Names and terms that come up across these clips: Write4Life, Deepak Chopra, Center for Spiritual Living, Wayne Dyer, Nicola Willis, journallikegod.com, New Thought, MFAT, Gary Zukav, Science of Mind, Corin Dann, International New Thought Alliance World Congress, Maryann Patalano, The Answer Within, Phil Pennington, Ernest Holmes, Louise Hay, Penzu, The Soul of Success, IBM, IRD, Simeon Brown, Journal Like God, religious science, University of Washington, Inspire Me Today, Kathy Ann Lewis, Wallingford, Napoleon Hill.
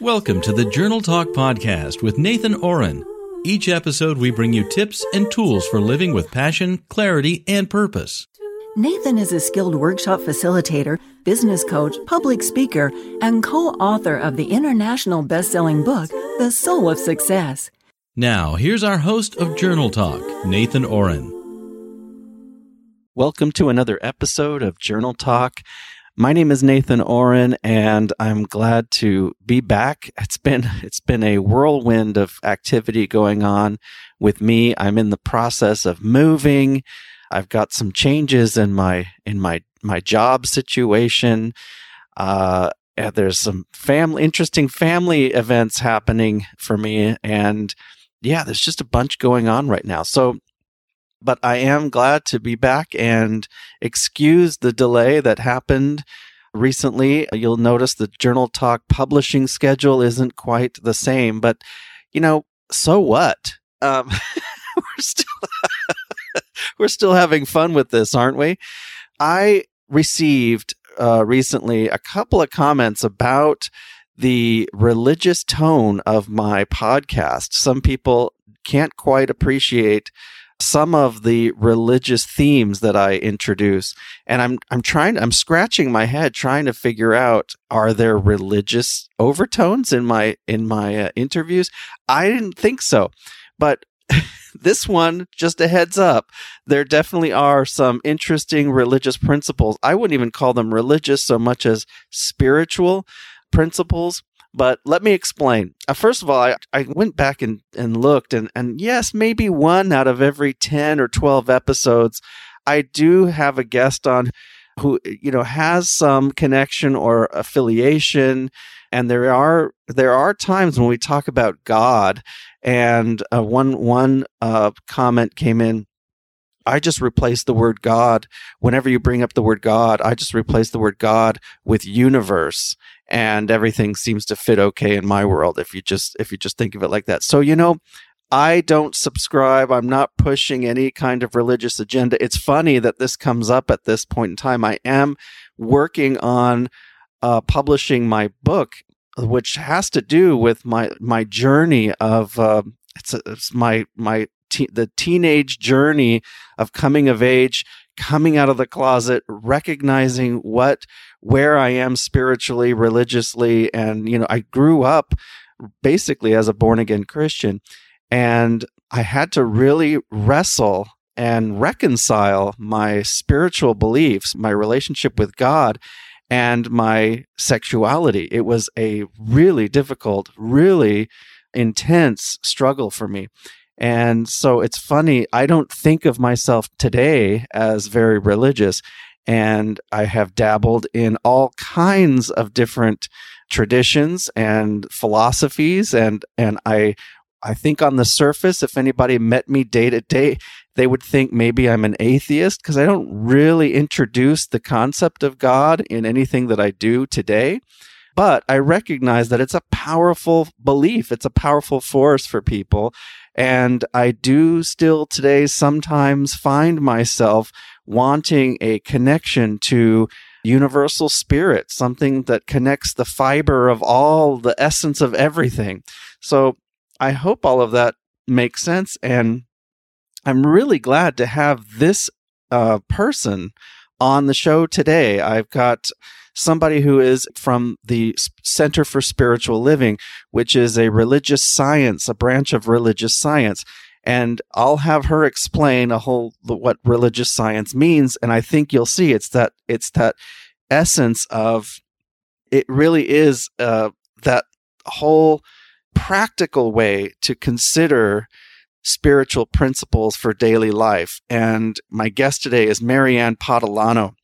Welcome to the Journal Talk Podcast with Nathan Oren. Each episode we bring you tips and tools for living with passion, clarity, and purpose. Nathan is a skilled workshop facilitator, business coach, public speaker, and co-author of the international best-selling book, The Soul of Success. Now, here's our host of Journal Talk, Nathan Oren. Welcome to another episode of Journal Talk. My name is Nathan Oren, and I'm glad to be back. It's been a whirlwind of activity going on with me. I'm in the process of moving. I've got some changes in my job situation. And there's some interesting family events happening for me, and yeah, there's just a bunch going on right now. But I am glad to be back, and excuse the delay that happened recently. You'll notice the Journal Talk publishing schedule isn't quite the same, but, you know, so what? We're still having fun with this, aren't we? I received recently a couple of comments about the religious tone of my podcast. Some people can't quite appreciate some of the religious themes that I introduce, and I'm scratching my head trying to figure out, are there religious overtones in my interviews? I didn't think so, but this one, just a heads up, there definitely are some interesting religious principles. I wouldn't even call them religious so much as spiritual principles. But let me explain. First of all, I went back and looked, and yes, maybe one out of every 10 or 12 episodes, I do have a guest on who, you know, has some connection or affiliation. And there are times when we talk about God. And one comment came in. I just replace the word God. Whenever you bring up the word God, I just replace the word God with universe, and everything seems to fit okay in my world if you just think of it like that. So, you know, I don't subscribe. I'm not pushing any kind of religious agenda. It's funny that this comes up at this point in time. I am working on publishing my book, which has to do with my journey of the teenage journey of coming of age, coming out of the closet, recognizing where I am spiritually, religiously. And, you know, I grew up basically as a born-again Christian, and I had to really wrestle and reconcile my spiritual beliefs, my relationship with God, and my sexuality. It was a really difficult, really intense struggle for me. And so it's funny, I don't think of myself today as very religious, and I have dabbled in all kinds of different traditions and philosophies, and I think on the surface, if anybody met me day to day, they would think maybe I'm an atheist, because I don't really introduce the concept of God in anything that I do today. But I recognize that it's a powerful belief. It's a powerful force for people. And I do still today sometimes find myself wanting a connection to universal spirit, something that connects the fiber of all, the essence of everything. So I hope all of that makes sense. And I'm really glad to have this person on the show today. I've got somebody who is from the Center for Spiritual Living, which is a branch of religious science. And I'll have her explain what religious science means. And I think you'll see it's that essence of, it really is that whole practical way to consider spiritual principles for daily life. And my guest today is Maryann Patalano.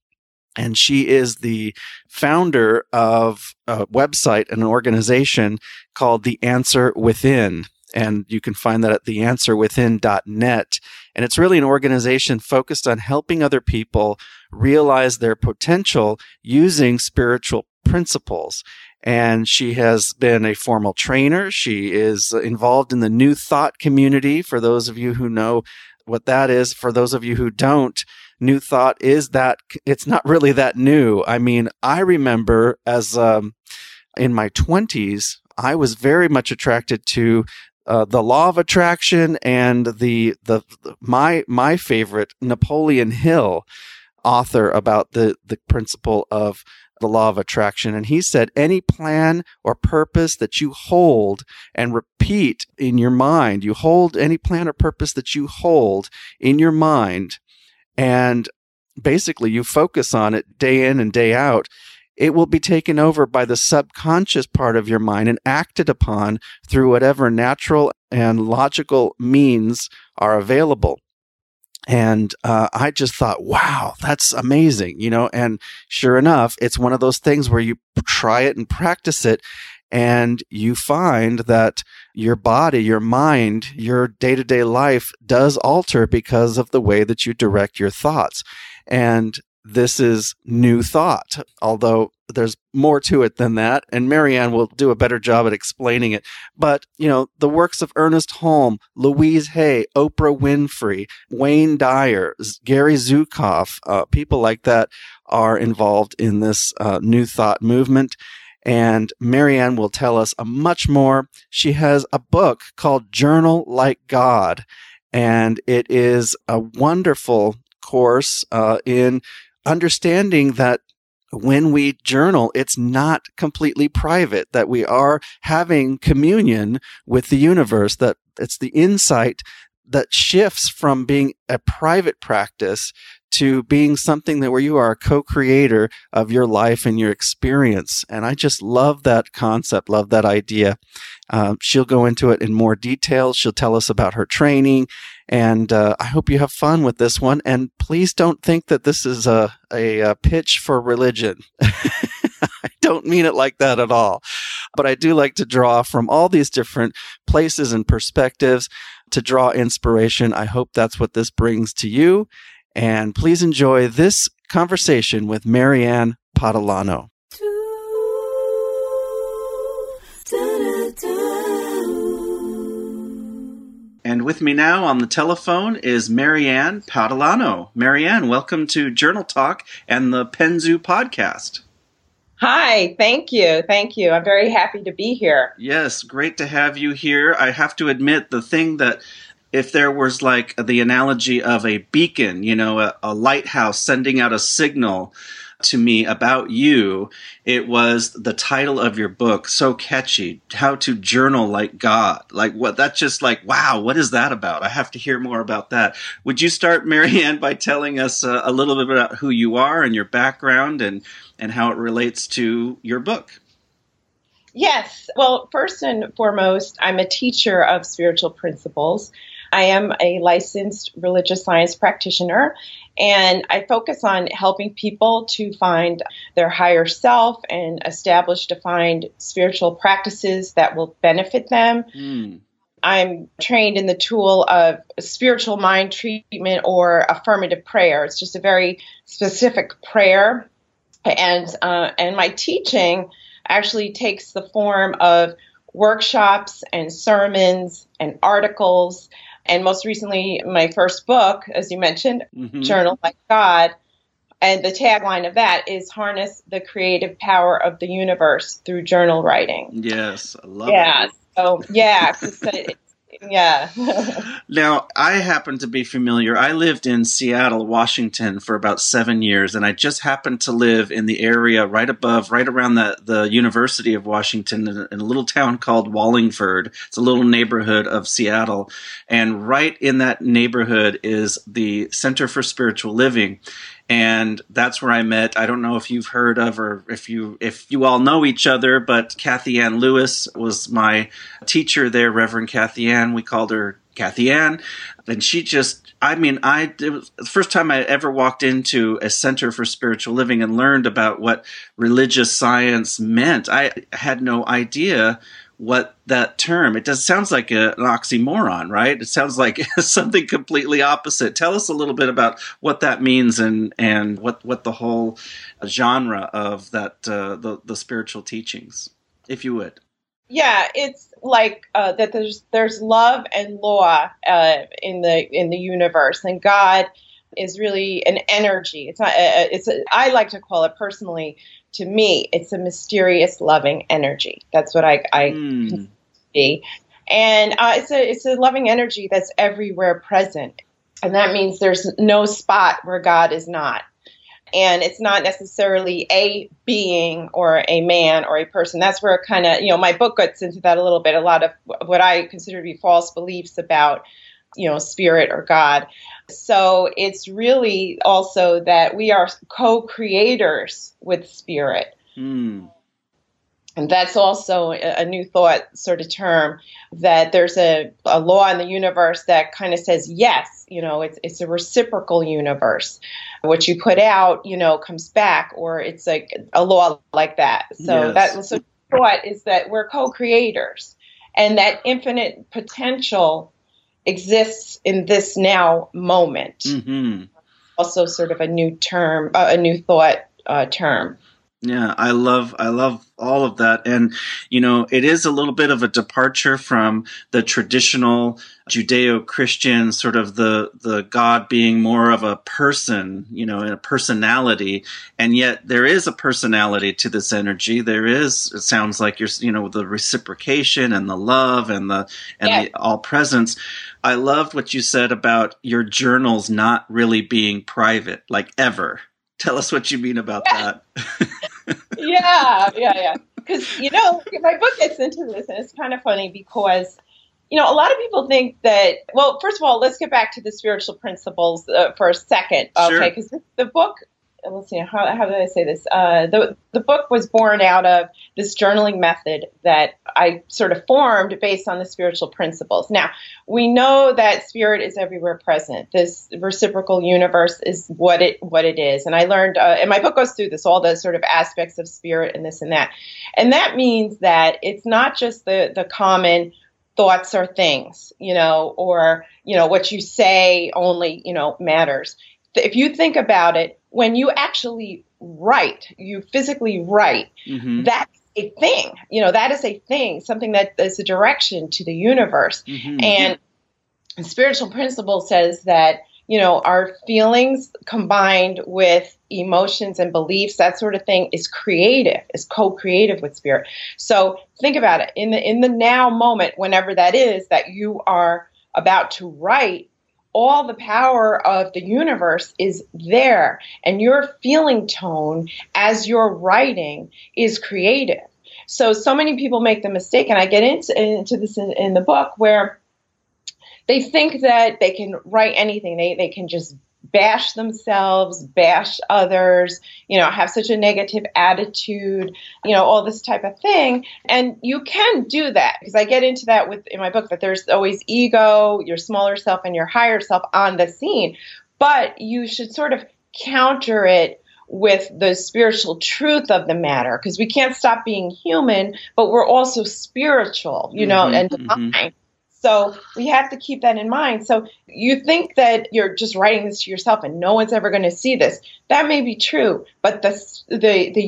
And she is the founder of a website and an organization called The Answer Within. And you can find that at theanswerwithin.net. And it's really an organization focused on helping other people realize their potential using spiritual principles. And she has been a formal trainer. She is involved in the New Thought community, for those of you who know what that is. For those of you who don't, New Thought is that it's not really that new. I mean, I remember as in my 20s, I was very much attracted to the law of attraction and my favorite Napoleon Hill author about the principle of the law of attraction. And he said, any plan or purpose that you hold and repeat in your mind, and basically you focus on it day in and day out, it will be taken over by the subconscious part of your mind and acted upon through whatever natural and logical means are available. And I just thought, wow, that's amazing, you know. And sure enough, it's one of those things where you try it and practice it, and you find that your body, your mind, your day-to-day life does alter because of the way that you direct your thoughts. And this is New Thought, although there's more to it than that, and Maryann will do a better job at explaining it. But, you know, the works of Ernest Holmes, Louise Hay, Oprah Winfrey, Wayne Dyer, Gary Zukav, people like that are involved in this New Thought movement. And Maryann will tell us much more. She has a book called Journal Like God, and it is a wonderful course in understanding that when we journal, it's not completely private, that we are having communion with the universe, that it's the insight that shifts from being a private practice to being something that where you are a co-creator of your life and your experience. And I just love that concept, love that idea. She'll go into it in more detail. She'll tell us about her training. And I hope you have fun with this one. And please don't think that this is a pitch for religion. I don't mean it like that at all. But I do like to draw from all these different places and perspectives to draw inspiration. I hope that's what this brings to you. And please enjoy this conversation with Maryann Patalano. And with me now on the telephone is Maryann Patalano. Maryann, welcome to Journal Talk and the Penzu podcast. Hi, thank you. Thank you. I'm very happy to be here. Yes, great to have you here. I have to admit the thing that if there was like the analogy of a beacon, you know, a lighthouse sending out a signal to me about you, it was the title of your book. So catchy, How to Journal Like God. Like what? That's just like, wow, what is that about? I have to hear more about that. Would you start, Maryann, by telling us a little bit about who you are and your background and how it relates to your book? Yes. Well, first and foremost, I'm a teacher of spiritual principles. I am a licensed religious science practitioner, and I focus on helping people to find their higher self and establish defined spiritual practices that will benefit them. Mm. I'm trained in the tool of spiritual mind treatment or affirmative prayer. It's just a very specific prayer, and my teaching actually takes the form of workshops and sermons and articles. And most recently, my first book, as you mentioned, mm-hmm. Journal Like God, and the tagline of that is harness the creative power of the universe through journal writing. Yes, I love it. So, Now, I happen to be familiar. I lived in Seattle, Washington for about 7 years, and I just happened to live in the area right around the University of Washington in a little town called Wallingford. It's a little neighborhood of Seattle, and right in that neighborhood is the Center for Spiritual Living. And that's where I met, I don't know if you've heard of or if you all know each other, but Kathy Ann Lewis was my teacher there, Reverend Kathy Ann. We called her Kathy Ann. And she just, it was the first time I ever walked into a Center for Spiritual Living and learned about what religious science meant. I had no idea what that term, sounds like an oxymoron, right? It sounds like something completely opposite. Tell us a little bit about what that means and what the whole genre of that the spiritual teachings, if you would. Yeah, it's like that. There's love and law in the universe, and God is really an energy. It's not. I like to call it personally. To me, it's a mysterious, loving energy. That's what I consider to be. And it's a loving energy that's everywhere present. And that means there's no spot where God is not. And it's not necessarily a being or a man or a person. That's where kind of, my book gets into that a little bit. A lot of what I consider to be false beliefs about, spirit or God. So it's really also that we are co-creators with spirit. Mm. And that's also a new thought sort of term, that there's a law in the universe that kind of says, yes, it's a reciprocal universe. What you put out, comes back, or it's like a law like that. So yes. So the thought is that we're co-creators, and that infinite potential exists in this now moment. Mm-hmm. Also sort of a new term, a new thought term. Yeah, I love all of that. And, it is a little bit of a departure from the traditional Judeo-Christian sort of the God being more of a person, and a personality. And yet there is a personality to this energy. There is, it sounds like you're, the reciprocation and the love and the all presence. I loved what you said about your journals not really being private, like ever. Tell us what you mean about that. Yeah. Because, my book gets into this, and it's kind of funny because, a lot of people think that, well, first of all, let's get back to the spiritual principles for a second. Sure. Okay, because the book, let's see, how did I say this? The book was born out of this journaling method that I sort of formed based on the spiritual principles. Now, we know that spirit is everywhere present. This reciprocal universe is what it is. And I learned, and my book goes through this, all the sort of aspects of spirit and this and that. And that means that it's not just the common thoughts or things, or, what you say only, matters. If you think about it, when you actually write, you physically write, mm-hmm. that's a thing, that is a thing, something that is a direction to the universe. Mm-hmm. And the spiritual principle says that, our feelings combined with emotions and beliefs, that sort of thing is creative, is co-creative with spirit. So think about it in the now moment, whenever that is that you are about to write, all the power of the universe is there, and your feeling tone as you're writing is creative. So many people make the mistake, and I get into this in the book, where they think that they can write anything. They can just bash themselves, bash others, have such a negative attitude, all this type of thing. And you can do that, because I get into that in my book, that there's always ego, your smaller self and your higher self on the scene. But you should sort of counter it with the spiritual truth of the matter, because we can't stop being human, but we're also spiritual, and divine. Mm-hmm. So we have to keep that in mind. So you think that you're just writing this to yourself and no one's ever going to see this. That may be true, but the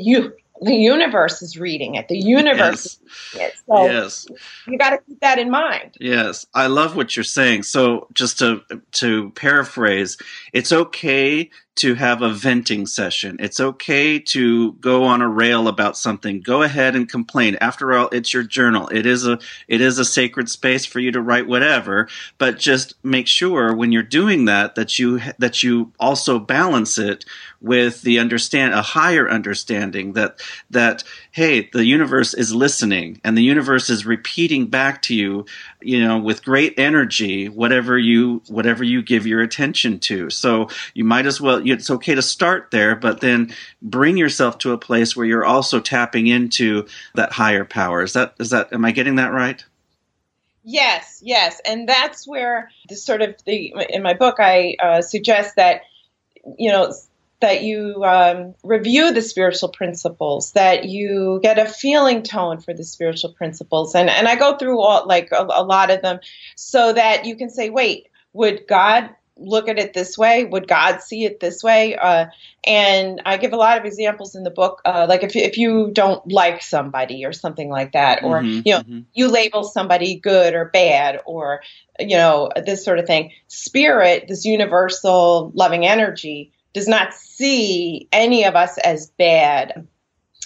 universe is reading it. The universe yes. is reading it. So yes. you got to keep that in mind. Yes. I love what you're saying. So just to paraphrase, it's okay to have a venting session. It's okay to go on a rail about something. Go ahead and complain. After all, it's your journal. It is a sacred space for you to write whatever, but just make sure when you're doing that you also balance it with a higher understanding that hey, the universe is listening, and the universe is repeating back to you, with great energy, whatever you give your attention to. So you might as well, it's okay to start there, but then bring yourself to a place where you're also tapping into that higher power. Am I getting that right? Yes. And that's where in my book, I suggest that, that you review the spiritual principles, that you get a feeling tone for the spiritual principles. And I go through all, like a lot of them, so that you can say, wait, would God look at it this way? Would God see it this way? And I give a lot of examples in the book, like if you don't like somebody or something like that, or you label somebody good or bad, or this sort of thing. Spirit, this universal loving energy, does not see any of us as bad,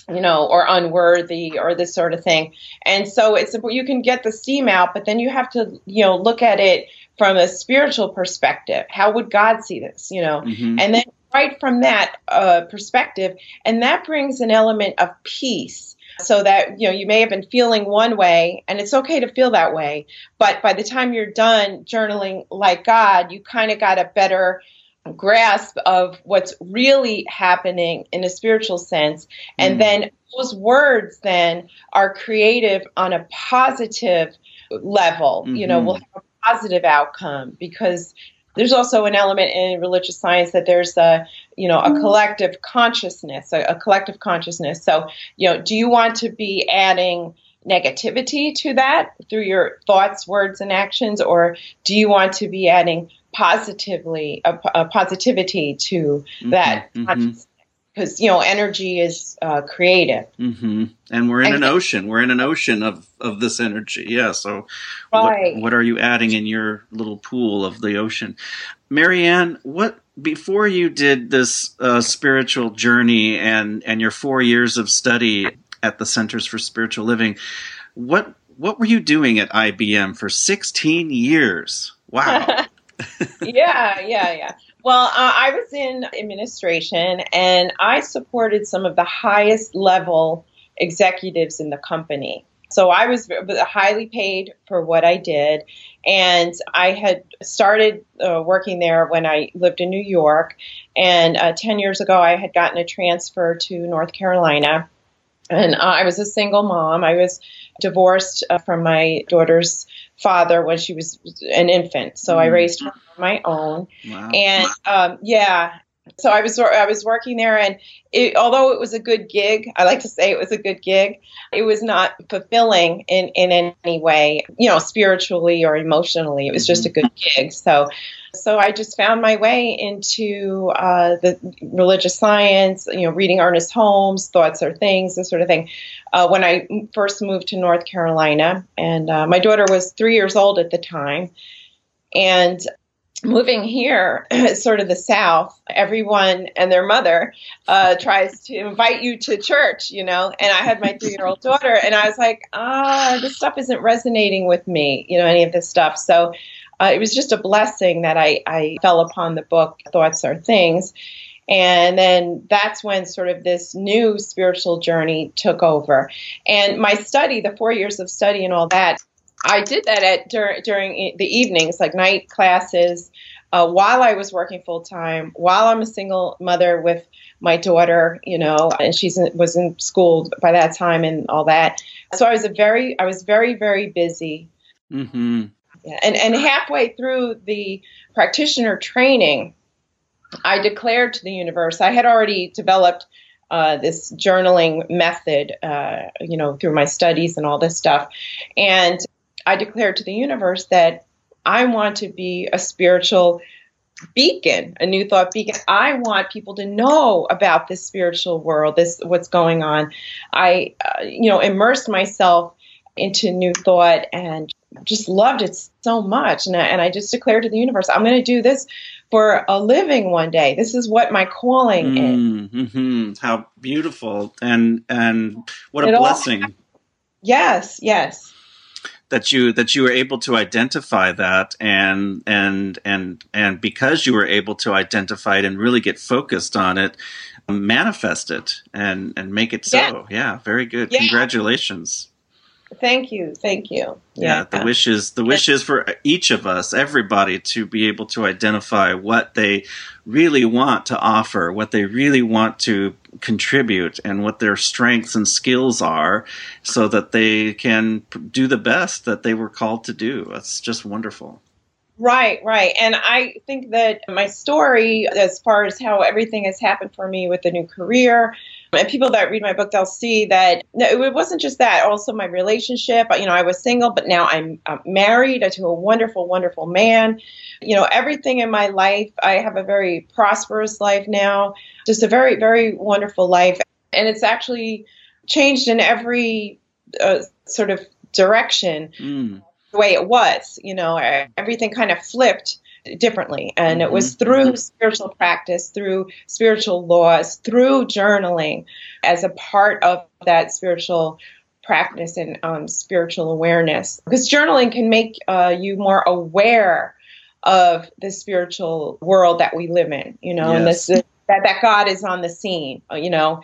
or unworthy or this sort of thing. And so it's, you can get the steam out, but then you have to, look at it from a spiritual perspective. How would God see this, And then right from that perspective, and that brings an element of peace. So that, you may have been feeling one way, and it's okay to feel that way. But by the time you're done journaling like God, you kind of got a better grasp of what's really happening in a spiritual sense. And then those words then are creative on a positive level, we'll have a positive outcome, because there's also an element in religious science that there's a, a collective consciousness, a collective consciousness. So, do you want to be adding negativity to that through your thoughts, words, and actions, or do you want to be adding positivity to that consciousness? Because energy is creative, and we're in an ocean. We're in an ocean of this energy. Yeah. So, right. What are you adding in your little pool of the ocean, Maryann? What before you did this spiritual journey and your 4 years of study at the Centers for Spiritual Living, what were you doing at IBM for 16 years? Wow. Yeah. Well, I was in administration, and I supported some of the highest level executives in the company. So I was highly paid for what I did, and I had started working there when I lived in New York, and 10 years ago I had gotten a transfer to North Carolina, and I was a single mom. I was divorced from my daughter's father when she was an infant, so I raised her on my own. Wow. And so I was working there, and although it was a good gig, I like to say it was a good gig, it was not fulfilling in any way, spiritually or emotionally. It was just a good gig. So I just found my way into the religious science, reading Ernest Holmes, Thoughts Are Things, this sort of thing, when I first moved to North Carolina. And my daughter was 3 years old at the time. And moving here, sort of the South, everyone and their mother tries to invite you to church, And I had my three-year-old daughter, and I was like, this stuff isn't resonating with me, any of this stuff. So it was just a blessing that I fell upon the book, Thoughts Are Things. And then that's when sort of this new spiritual journey took over. And my study, the 4 years of study and all that, I did that during the evenings, like night classes, while I was working full-time, while I'm a single mother with my daughter, and she was in school by that time and all that. So I was very, very busy. Mm-hmm. Yeah. And halfway through the practitioner training, I declared to the universe, I had already developed this journaling method, through my studies and all this stuff. And I declared to the universe that I want to be a spiritual beacon, a New Thought beacon. I want people to know about this spiritual world, what's going on. I, immersed myself into New Thought and just loved it so much. And I just declared to the universe, I'm going to do this for a living one day. This is what my calling is. Mm-hmm. How beautiful. And what a blessing. Yes. That you were able to identify that, and because you were able to identify it and really get focused on it, manifest it and make it so. Yeah, very good. Yeah. Congratulations. Thank you. Yeah, the wishes for each of us, everybody, to be able to identify what they really want to offer, what they really want to contribute, and what their strengths and skills are, so that they can do the best that they were called to do. That's just wonderful. Right. And I think that my story, as far as how everything has happened for me with the new career, And people that read my book, they'll see that no, it wasn't just that. Also, my relationship. You know, I was single, but now I'm married to a wonderful, wonderful man. You know, everything in my life. I have a very prosperous life now. Just a very, very wonderful life, and it's actually changed in every sort of direction. The way it was. You know, everything kind of flipped differently. And it was through spiritual practice, through spiritual laws, through journaling as a part of that spiritual practice and spiritual awareness. Because journaling can make you more aware of the spiritual world that we live in, you know, and this, that God is on the scene, you know.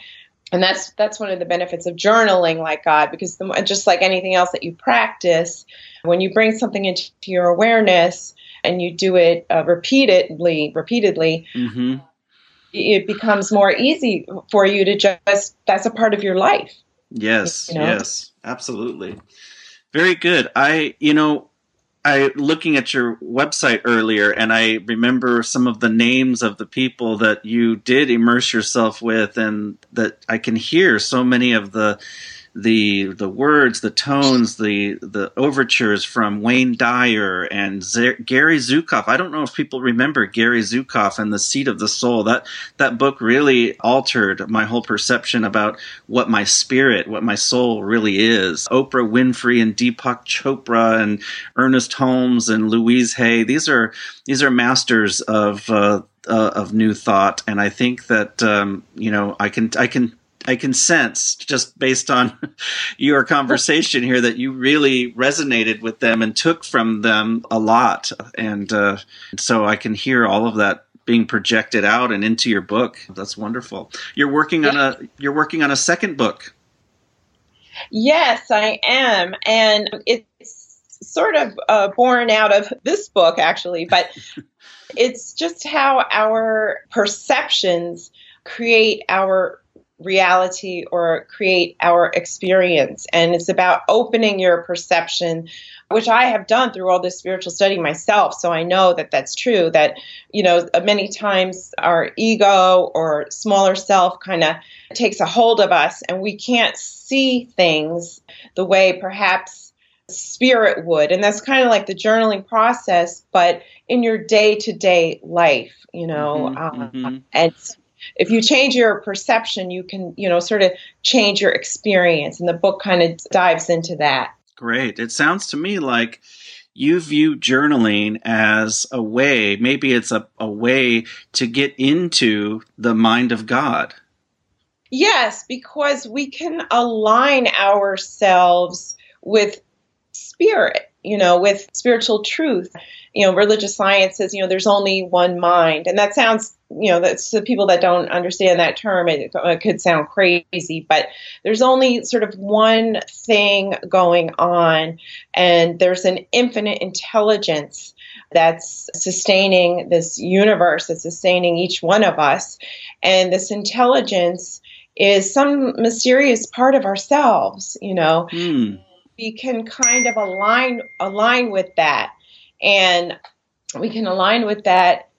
And that's one of the benefits of journaling like God, because just like anything else that you practice, when you bring something into your awareness and you do it repeatedly, it becomes more easy for you to just, that's a part of your life. Yes, you know? Yes, absolutely. Very good. I looking at your website earlier, and I remember some of the names of the people that you did immerse yourself with, and that I can hear so many of the words, the tones, the overtures from Wayne Dyer and Gary Zukav. I don't know if people remember Gary Zukav and The Seat of the Soul. That book really altered my whole perception about what my spirit, what my soul really is. Oprah Winfrey and Deepak Chopra and Ernest Holmes and Louise Hay. These are masters of New Thought, and I think that I can sense, just based on your conversation here, that you really resonated with them and took from them a lot. And so I can hear all of that being projected out and into your book. That's wonderful. You're working on a second book. Yes, I am. And it's sort of born out of this book, actually. But it's just how our perceptions create our reality or create our experience. And it's about opening your perception, which I have done through all this spiritual study myself. So I know that that's true, that, you know, many times our ego or smaller self kind of takes a hold of us, and we can't see things the way perhaps spirit would. And that's kind of like the journaling process, but in your day-to-day life, you know, and if you change your perception, you can, you know, sort of change your experience. And the book kind of dives into that. Great. It sounds to me like you view journaling as a way, maybe it's a way to get into the mind of God. Yes, because we can align ourselves with spirit, you know, with spiritual truth. You know, religious science says, you know, there's only one mind. And that sounds, you know, that's the people that don't understand that term, it could sound crazy, but there's only sort of one thing going on, and there's an infinite intelligence that's sustaining this universe, that's sustaining each one of us. And this intelligence is some mysterious part of ourselves, you know. We can kind of align with that. And we can align with that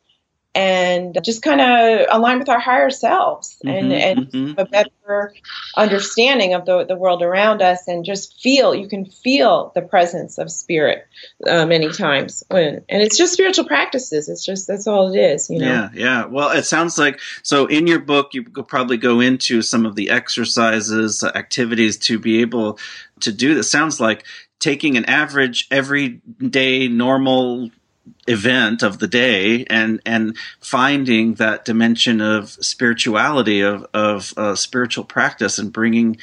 and just kind of align with our higher selves and have a better understanding of the world around us, and just feel, you can feel the presence of spirit many times. And it's just spiritual practices. It's just, that's all it is, you know? Yeah. Well, it sounds like, so in your book, you could probably go into some of the exercises, activities to be able to do this. Sounds like taking an average, everyday, normal event of the day and finding that dimension of spirituality, of spiritual practice, and bringing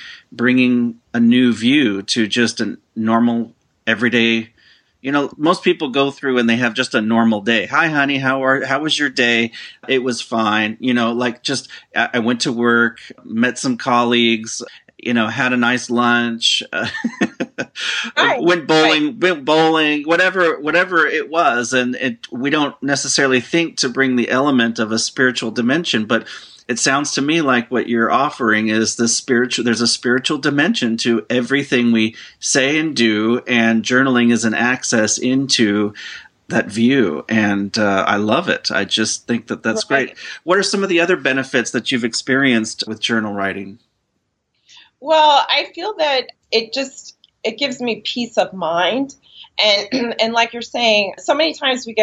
a new view to just a normal, everyday. You know, most people go through and they have just a normal day. Hi, honey, how was your day? It was fine. You know, like just, I went to work, met some colleagues, you know, had a nice lunch, went bowling, whatever it was. And we don't necessarily think to bring the element of a spiritual dimension, but it sounds to me like what you're offering is there's a spiritual dimension to everything we say and do, and journaling is an access into that view, and I love it. I just think that that's great. What are some of the other benefits that you've experienced with journal writing? Well, I feel that it gives me peace of mind, and like you're saying, so many times we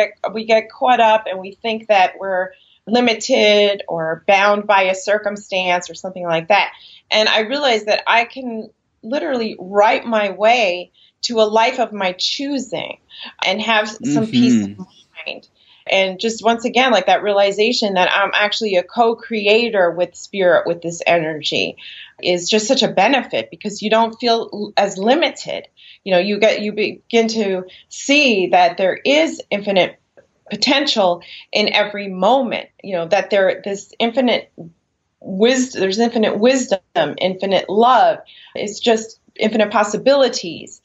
get caught up and we think that we're limited or bound by a circumstance or something like that, and I realized that I can literally write my way to a life of my choosing and have some peace of mind. And just once again, like that realization that I'm actually a co-creator with spirit, with this energy, is just such a benefit because you don't feel as limited. You know, you begin to see that there is infinite potential in every moment, you know, that there's infinite wisdom, infinite love. It's just infinite possibilities.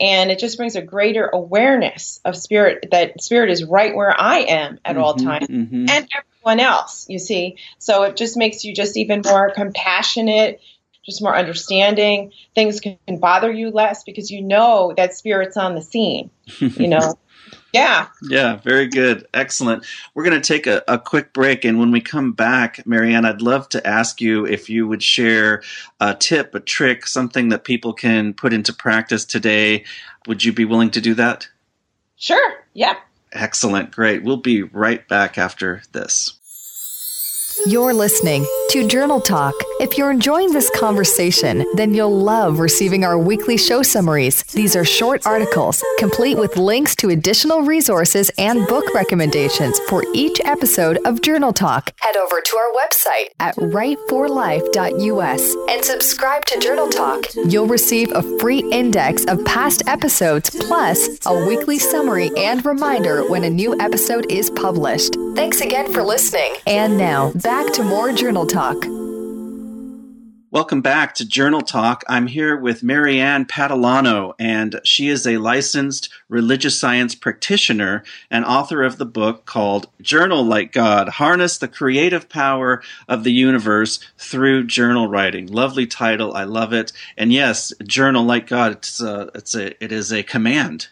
And it just brings a greater awareness of spirit, that spirit is right where I am at all times and everyone else, you see. So it just makes you just even more compassionate, just more understanding. Things can bother you less because you know that spirit's on the scene, you know. Yeah. Yeah, very good. Excellent. We're going to take a quick break. And when we come back, Maryann, I'd love to ask you if you would share a tip, a trick, something that people can put into practice today. Would you be willing to do that? Sure. Yeah. Excellent. Great. We'll be right back after this. You're listening to Journal Talk. If you're enjoying this conversation, then you'll love receiving our weekly show summaries. These are short articles, complete with links to additional resources and book recommendations for each episode of Journal Talk. Head over to our website at Write4Life.us and subscribe to Journal Talk. You'll receive a free index of past episodes, plus a weekly summary and reminder when a new episode is published. Thanks again for listening. And now, back to more Journal Talk. Welcome back to Journal Talk. I'm here with Maryann Patalano, and she is a licensed religious science practitioner and author of the book called Journal Like God, Harness the Creative Power of the Universe Through Journal Writing. Lovely title. I love it. And yes, Journal Like God, it is a command.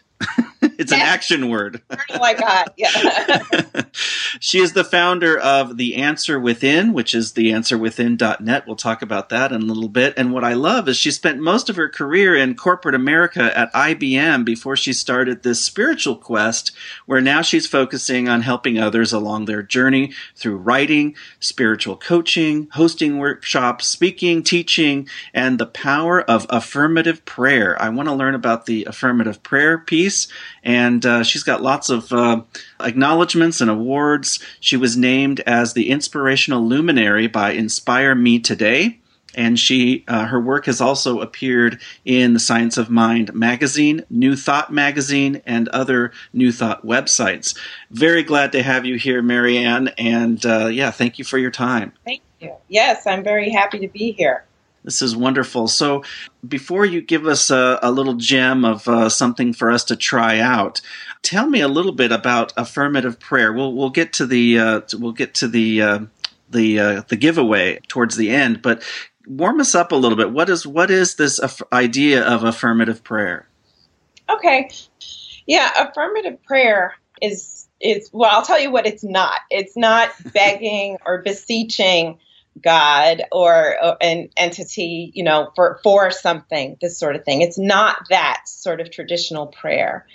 It's an action word. Like that. Yeah. She is the founder of The Answer Within, which is theanswerwithin.net. We'll talk about that in a little bit. And what I love is she spent most of her career in corporate America at IBM before she started this spiritual quest, where now she's focusing on helping others along their journey through writing, spiritual coaching, hosting workshops, speaking, teaching, and the power of affirmative prayer. I want to learn about the affirmative prayer piece. And she's got lots of acknowledgments and awards. She was named as the Inspirational Luminary by Inspire Me Today. And she her work has also appeared in the Science of Mind magazine, New Thought magazine, and other New Thought websites. Very glad to have you here, Maryann. And thank you for your time. Thank you. Yes, I'm very happy to be here. This is wonderful. So before you give us a little gem of something for us to try out, tell me a little bit about affirmative prayer. We'll get to the giveaway towards the end, but warm us up a little bit. What is this idea of affirmative prayer? Okay, yeah, affirmative prayer is well, I'll tell you what it's not. It's not begging or beseeching God or an entity, you know, for something, this sort of thing. It's not that sort of traditional prayer.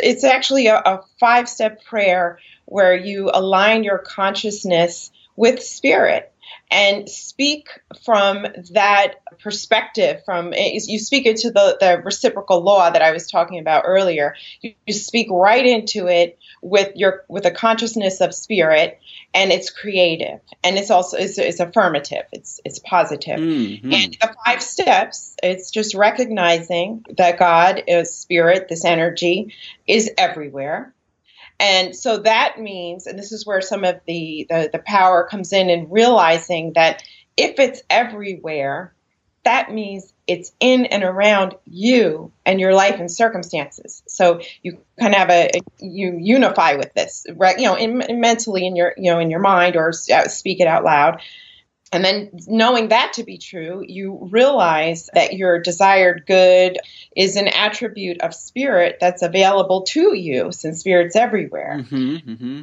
It's actually a five-step prayer where you align your consciousness with spirit and speak from that perspective. You speak into the reciprocal law that I was talking about earlier. You speak right into it with a consciousness of spirit, and it's creative, and it's also it's affirmative, it's positive. And the 5 steps, it's just recognizing that God is spirit, this energy is everywhere. And so that means, and this is where some of the power comes in realizing that if it's everywhere, that means it's in and around you and your life and circumstances. So you kind of have you unify with this, right? You know, mentally in your mind, or speak it out loud. And then knowing that to be true, you realize that your desired good is an attribute of spirit that's available to you, since spirit's everywhere. Mm-hmm, mm-hmm.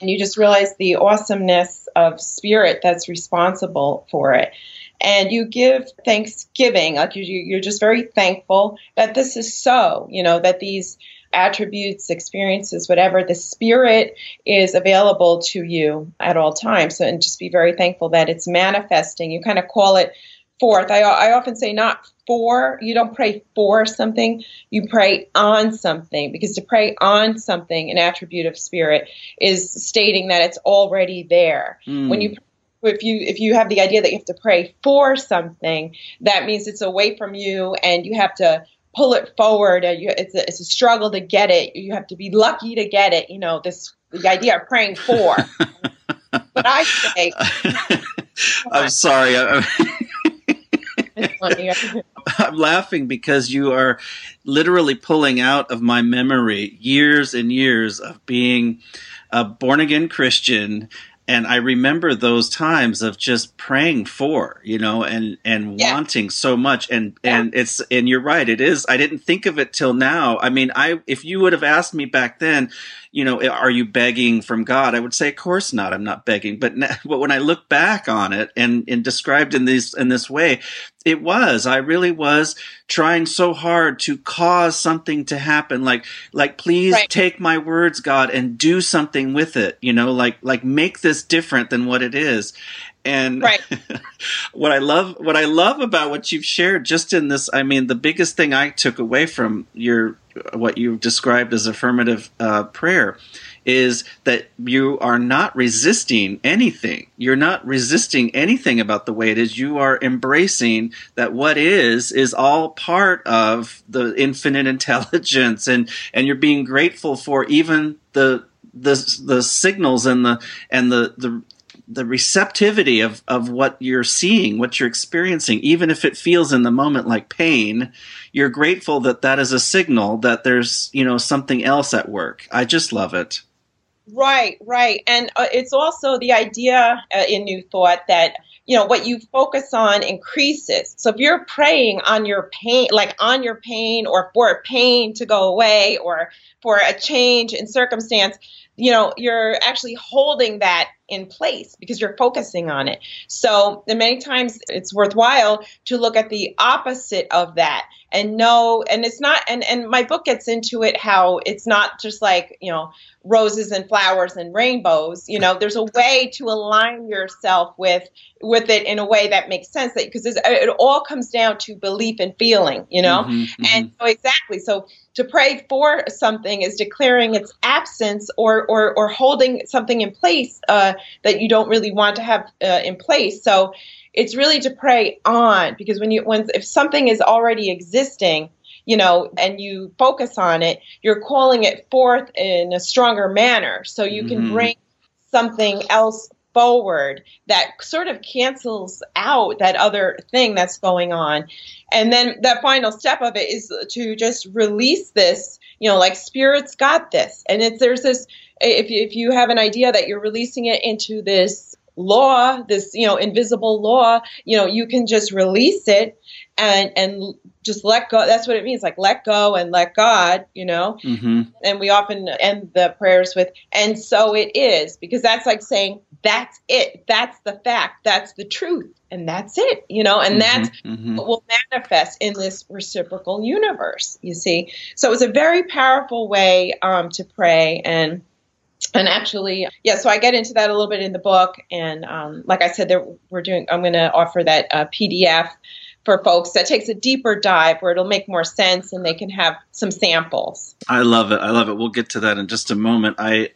And you just realize the awesomeness of spirit that's responsible for it. And you give thanksgiving, like you're just very thankful that this is so, you know, that these attributes, experiences, whatever, the spirit is available to you at all times. So, and just be very thankful that it's manifesting. You kind of call it forth. I often say not for, you don't pray for something, you pray on something, because to pray on something, an attribute of spirit, is stating that it's already there. Mm. When you If you have the idea that you have to pray for something, that means it's away from you and you have to pull it forward. It's a struggle to get it. You have to be lucky to get it. You know, the idea of praying for. But I say, I'm sorry. I'm laughing because you are literally pulling out of my memory years and years of being a born-again Christian. And I remember those times of just praying for, you know, and yeah, wanting so much. And you're right, it is. I didn't think of it till now. I mean, if you would have asked me back then, you know, are you begging from God? I would say, of course not. I'm not begging. But when I look back on it and described in this way, it was. I really was trying so hard to cause something to happen. Like please take my words, God, and do something with it. You know, like make this different than what it is. And what I love about what you've shared just in this, I mean, the biggest thing I took away from what you've described as affirmative prayer is that you are not resisting anything. You're not resisting anything about the way it is. You are embracing that what is all part of the infinite intelligence, and you're being grateful for even the signals and the receptivity of what you're seeing, what you're experiencing, even if it feels in the moment like pain. You're grateful that that is a signal that there's, you know, something else at work. I just love it. Right. And it's also the idea in New Thought that, you know, what you focus on increases. So if you're praying on your pain, like on your pain, or for pain to go away, or for a change in circumstance, you know, you're actually holding that in place because you're focusing on it. So many times it's worthwhile to look at the opposite of that and know, and it's not, and my book gets into it, how it's not just like, you know, roses and flowers and rainbows. You know, there's a way to align yourself with it in a way that makes sense, that because it all comes down to belief and feeling, you know? Mm-hmm, and so exactly. So to pray for something is declaring its absence or holding something in place that you don't really want to have in place. So it's really to pray on, because if something is already existing, you know, and you focus on it, you're calling it forth in a stronger manner. So you mm-hmm. can bring something else forward that sort of cancels out that other thing that's going on. And then that final step of it is to just release this, you know, like spirit's got this. And there's this, if you have an idea that you're releasing it into this law, this, you know, invisible law, you know, you can just release it and just let go. That's what it means, like let go and let God, you know. Mm-hmm. And we often end the prayers with, and so it is, because that's like saying, that's it. That's the fact. That's the truth. And that's it, you know, and that's mm-hmm. what will manifest in this reciprocal universe, you see. So it's a very powerful way to pray. And actually, yeah, so I get into that a little bit in the book. And like I said, I'm going to offer that PDF for folks that takes a deeper dive where it'll make more sense and they can have some samples. I love it. We'll get to that in just a moment. I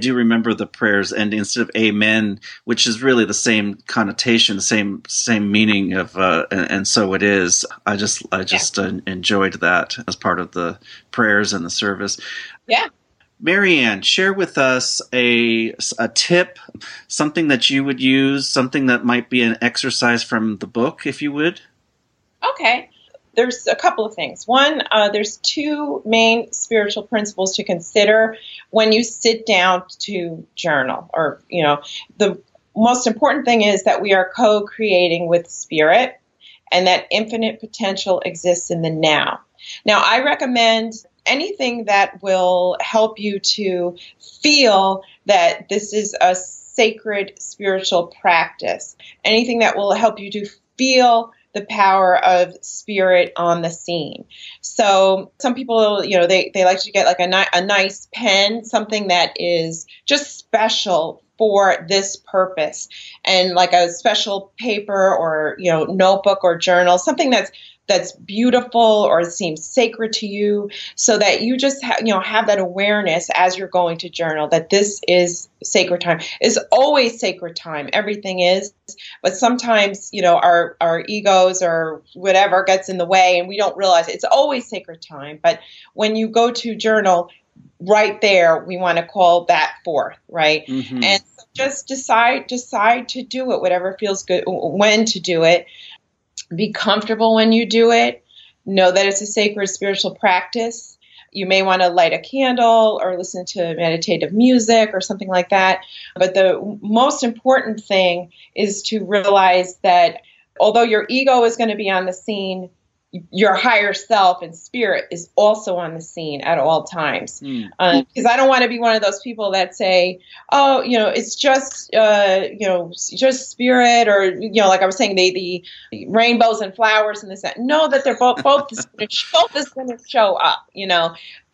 do remember the prayers ending instead of amen, which is really the same connotation, same meaning of and so it is. I just enjoyed that as part of the prayers and the service. Yeah. Maryann, share with us a tip, something that you would use, something that might be an exercise from the book, if you would. Okay. There's a couple of things. One, there's two main spiritual principles to consider when you sit down to journal, or, you know, the most important thing is that we are co-creating with spirit and that infinite potential exists in the now. Now, I recommend anything that will help you to feel that this is a sacred spiritual practice, anything that will help you to feel the power of spirit on the scene. So some people, you know, they like to get like a nice pen, something that is just special for this purpose, and like a special paper or, you know, notebook or journal, something that's beautiful or seems sacred to you, so that you just have that awareness as you're going to journal that this is sacred time. It's always sacred time. Everything is, but sometimes our egos or whatever gets in the way, and we don't realize it's always sacred time. But when you go to journal, right there, we want to call that forth, right? Mm-hmm. And so just decide to do it, whatever feels good when to do it. Be comfortable when you do it. Know that it's a sacred spiritual practice. You may want to light a candle or listen to meditative music or something like that. But the most important thing is to realize that although your ego is going to be on the scene, your higher self and spirit is also on the scene at all times. Because I don't want to be one of those people that say, oh, it's just, just spirit, or, like I was saying, the rainbows and flowers and this, that. Know that they're both is going to show up,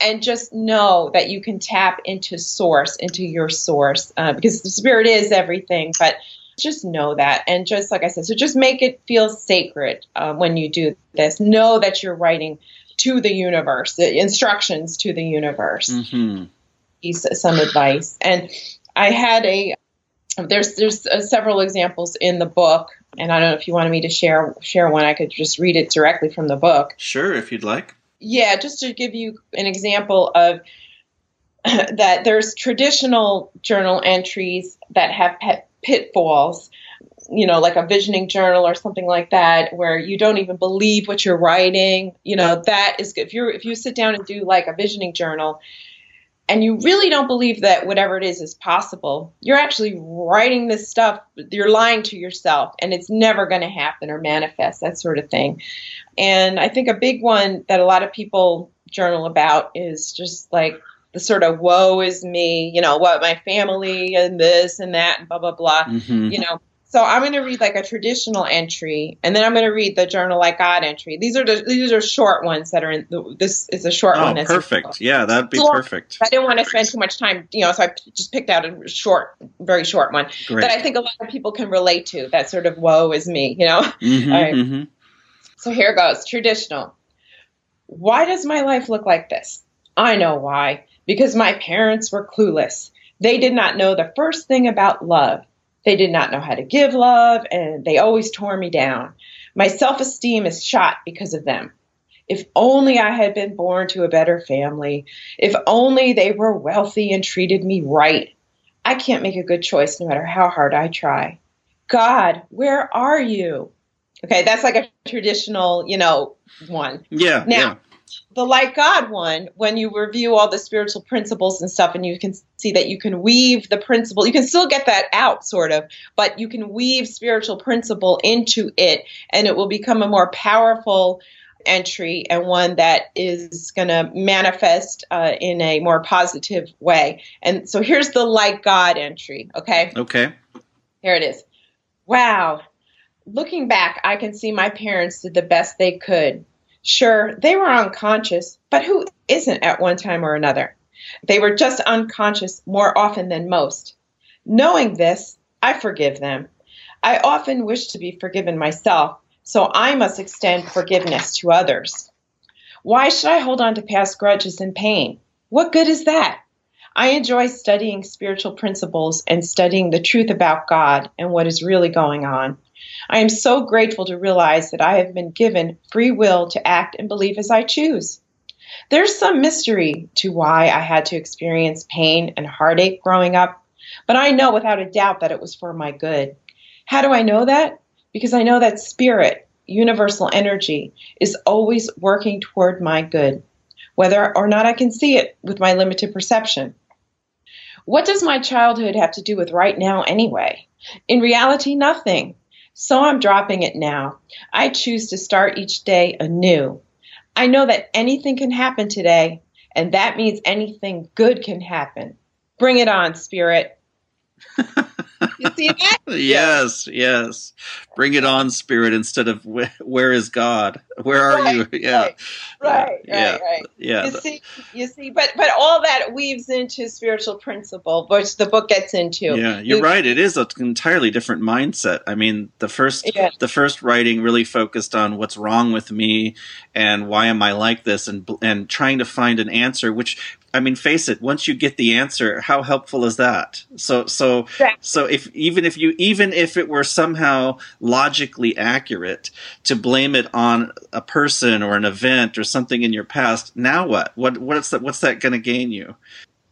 and just know that you can tap into source, into your source, because the spirit is everything. But just know that, and just like I said, so just make it feel sacred when you do this. Know that you're writing to the universe, the instructions to the universe. Mm-hmm. Some advice, and I had there's several examples in the book, and I don't know if you wanted me to share one. I could just read it directly from the book. Sure, if you'd like. Yeah, just to give you an example of that. There's traditional journal entries that have pitfalls, like a visioning journal or something like that, where you don't even believe what you're writing. That is good. If you sit down and do like a visioning journal and you really don't believe that whatever it is possible, you're actually writing this stuff, you're lying to yourself, and it's never going to happen or manifest, that sort of thing. And I think a big one that a lot of people journal about is just like the sort of woe is me, what my family and this and that and blah, blah, blah, mm-hmm. So I'm going to read like a traditional entry, and then I'm going to read the Journal Like God entry. These are short ones that are in this is a short one. Oh, perfect. Well. Yeah, that'd be perfect. I didn't want to spend too much time, so I just picked out a very short one. Great. That I think a lot of people can relate to, that sort of woe is me, Mm-hmm, all right. Mm-hmm. So here goes, traditional. Why does my life look like this? I know why. Because my parents were clueless. They did not know the first thing about love. They did not know how to give love, and they always tore me down. My self-esteem is shot because of them. If only I had been born to a better family. If only they were wealthy and treated me right. I can't make a good choice no matter how hard I try. God, where are you? Okay, that's like a traditional, one. Yeah, now, yeah. The Like God one, when you review all the spiritual principles and stuff, and you can see that you can weave the principle, you can still get that out sort of, but you can weave spiritual principle into it, and it will become a more powerful entry and one that is going to manifest in a more positive way. And so here's the Like God entry, okay? Okay. Here it is. Wow. Looking back, I can see my parents did the best they could. Sure, they were unconscious, but who isn't at one time or another? They were just unconscious more often than most. Knowing this, I forgive them. I often wish to be forgiven myself, so I must extend forgiveness to others. Why should I hold on to past grudges and pain? What good is that? I enjoy studying spiritual principles and studying the truth about God and what is really going on. I am so grateful to realize that I have been given free will to act and believe as I choose. There's some mystery to why I had to experience pain and heartache growing up, but I know without a doubt that it was for my good. How do I know that? Because I know that spirit, universal energy, is always working toward my good, whether or not I can see it with my limited perception. What does my childhood have to do with right now anyway? In reality, nothing. So I'm dropping it now. I choose to start each day anew. I know that anything can happen today, and that means anything good can happen. Bring it on, Spirit. You see that? Yes, yes. Bring it on, Spirit, instead of where is God? Where are you? Yeah. Right. You see, but all that weaves into spiritual principle, which the book gets into. Yeah, you're right. It is an entirely different mindset. I mean, the first writing really focused on what's wrong with me and why am I like this, and trying to find an answer, which, I mean, face it, once you get the answer, how helpful is that? So if it were somehow logically accurate to blame it on a person or an event or something in your past, now what? What's that going to gain you?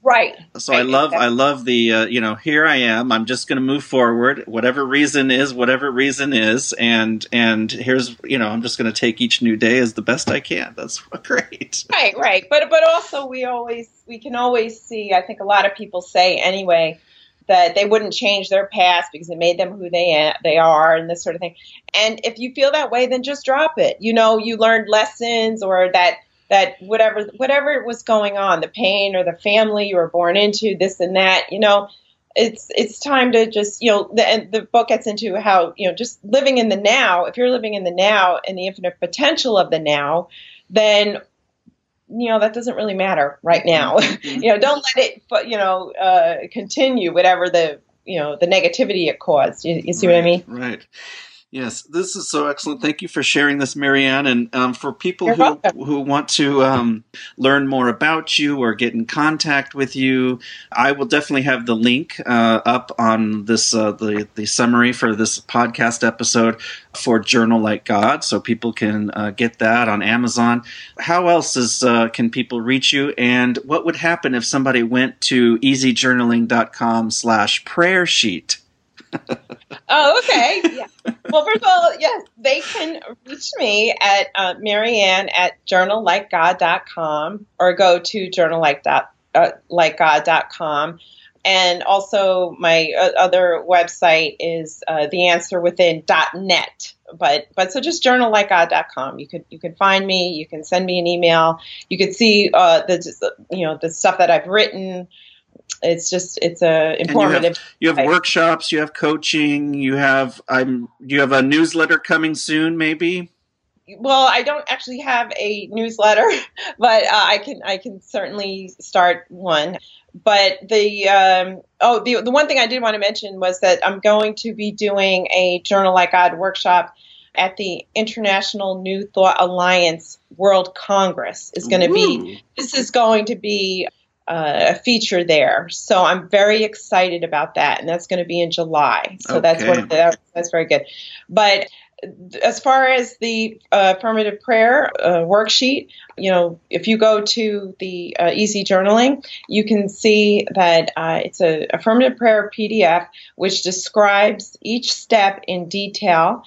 Right. So I love the, here I am, I'm just going to move forward, whatever reason is, and here's, I'm just going to take each new day as the best I can. That's great. Right. But also we can always see, I think a lot of people say anyway, that they wouldn't change their past because it made them who they are and this sort of thing. And if you feel that way, then just drop it. You learned lessons, or that whatever was going on, the pain or the family you were born into, this and that, it's time to just, the book gets into how, just living in the now. If you're living in the now and the infinite potential of the now, then that doesn't really matter right now. Don't let it, continue whatever the negativity it caused. You see what I mean? Right. Yes, this is so excellent. Thank you for sharing this, Maryann. And for people who want to learn more about you or get in contact with you, I will definitely have the link up on this the summary for this podcast episode for Journal Like God, so people can get that on Amazon. How else can people reach you? And what would happen if somebody went to easyjournaling.com/prayer sheet? Oh, okay. Yeah. Well, first of all, yes, they can reach me at Maryann@journallikegod.com, or go to journallikegod.com. And also my other website is theanswerwithin.net. But so just journallikegod.com. You can find me. You can send me an email. You can see the stuff that I've written. It's a informative. You have workshops, you have coaching, you have a newsletter coming soon, maybe? Well, I don't actually have a newsletter, but I can certainly start one. But the one thing I did want to mention was that I'm going to be doing a Journal Like God workshop at the International New Thought Alliance World Congress. This is going to be a feature there. So I'm very excited about that. And that's going to be in July. So that's very good. But as far as the affirmative prayer worksheet, if you go to the Easy Journaling, you can see that it's an affirmative prayer PDF, which describes each step in detail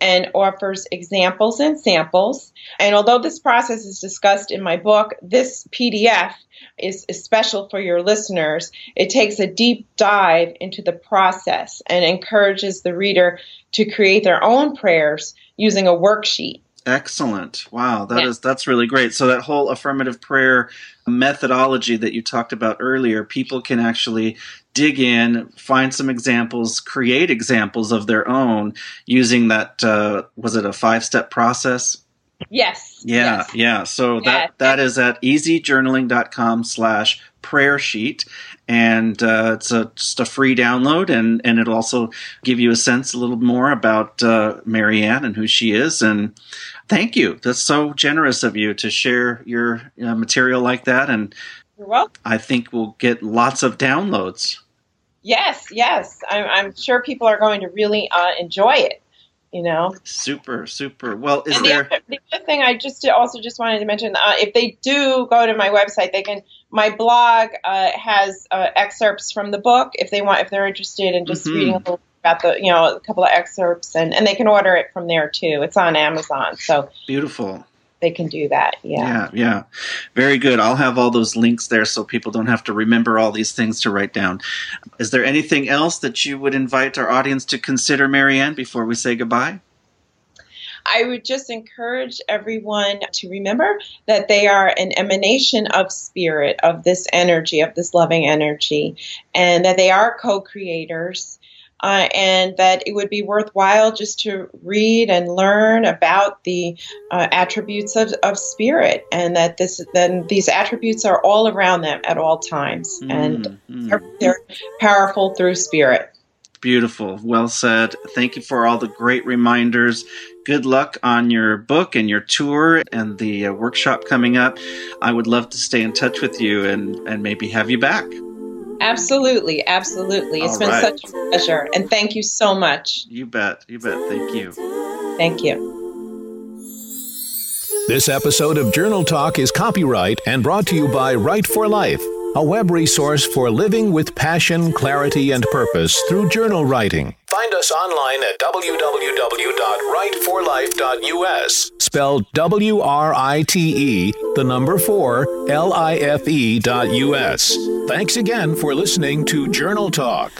and offers examples and samples. And although this process is discussed in my book, this PDF is special for your listeners. It takes a deep dive into the process and encourages the reader to create their own prayers using a worksheet. Excellent. Wow, that's really great. So that whole affirmative prayer methodology that you talked about earlier, people can actually dig in, find some examples, create examples of their own using that, was it a 5-step process? Yes. Yeah. So that is at easyjournaling.com/prayer sheet. And it's just a free download, and it'll also give you a sense a little more about Maryann and who she is. And thank you. That's so generous of you to share your material like that. And you're welcome. I think we'll get lots of downloads. Yes. I'm sure people are going to really enjoy it. Super. Well, is there... The other thing I just wanted to mention, if they do go to my website, they can... My blog has excerpts from the book if they're interested in just reading a little about a couple of excerpts, and they can order it from there too. It's on Amazon. So beautiful. they can do that. Yeah. Very good. I'll have all those links there so people don't have to remember all these things to write down. Is there anything else that you would invite our audience to consider, Maryann, before we say goodbye? I would just encourage everyone to remember that they are an emanation of spirit, of this energy, of this loving energy, and that they are co-creators, and that it would be worthwhile just to read and learn about the attributes of spirit, and that these attributes are all around them at all times, and they're powerful through spirit. Beautiful. Well said. Thank you for all the great reminders. Good luck on your book and your tour and the workshop coming up. I would love to stay in touch with you and maybe have you back. Absolutely. Absolutely. It's been such a pleasure. And thank you so much. You bet. You bet. Thank you. Thank you. This episode of Journal Talk is copyright and brought to you by Write4Life, a web resource for living with passion, clarity, and purpose through journal writing. Find us online at www.write4life.us, spelled WRITE, the number 4, LIFE.us. Thanks again for listening to Journal Talk.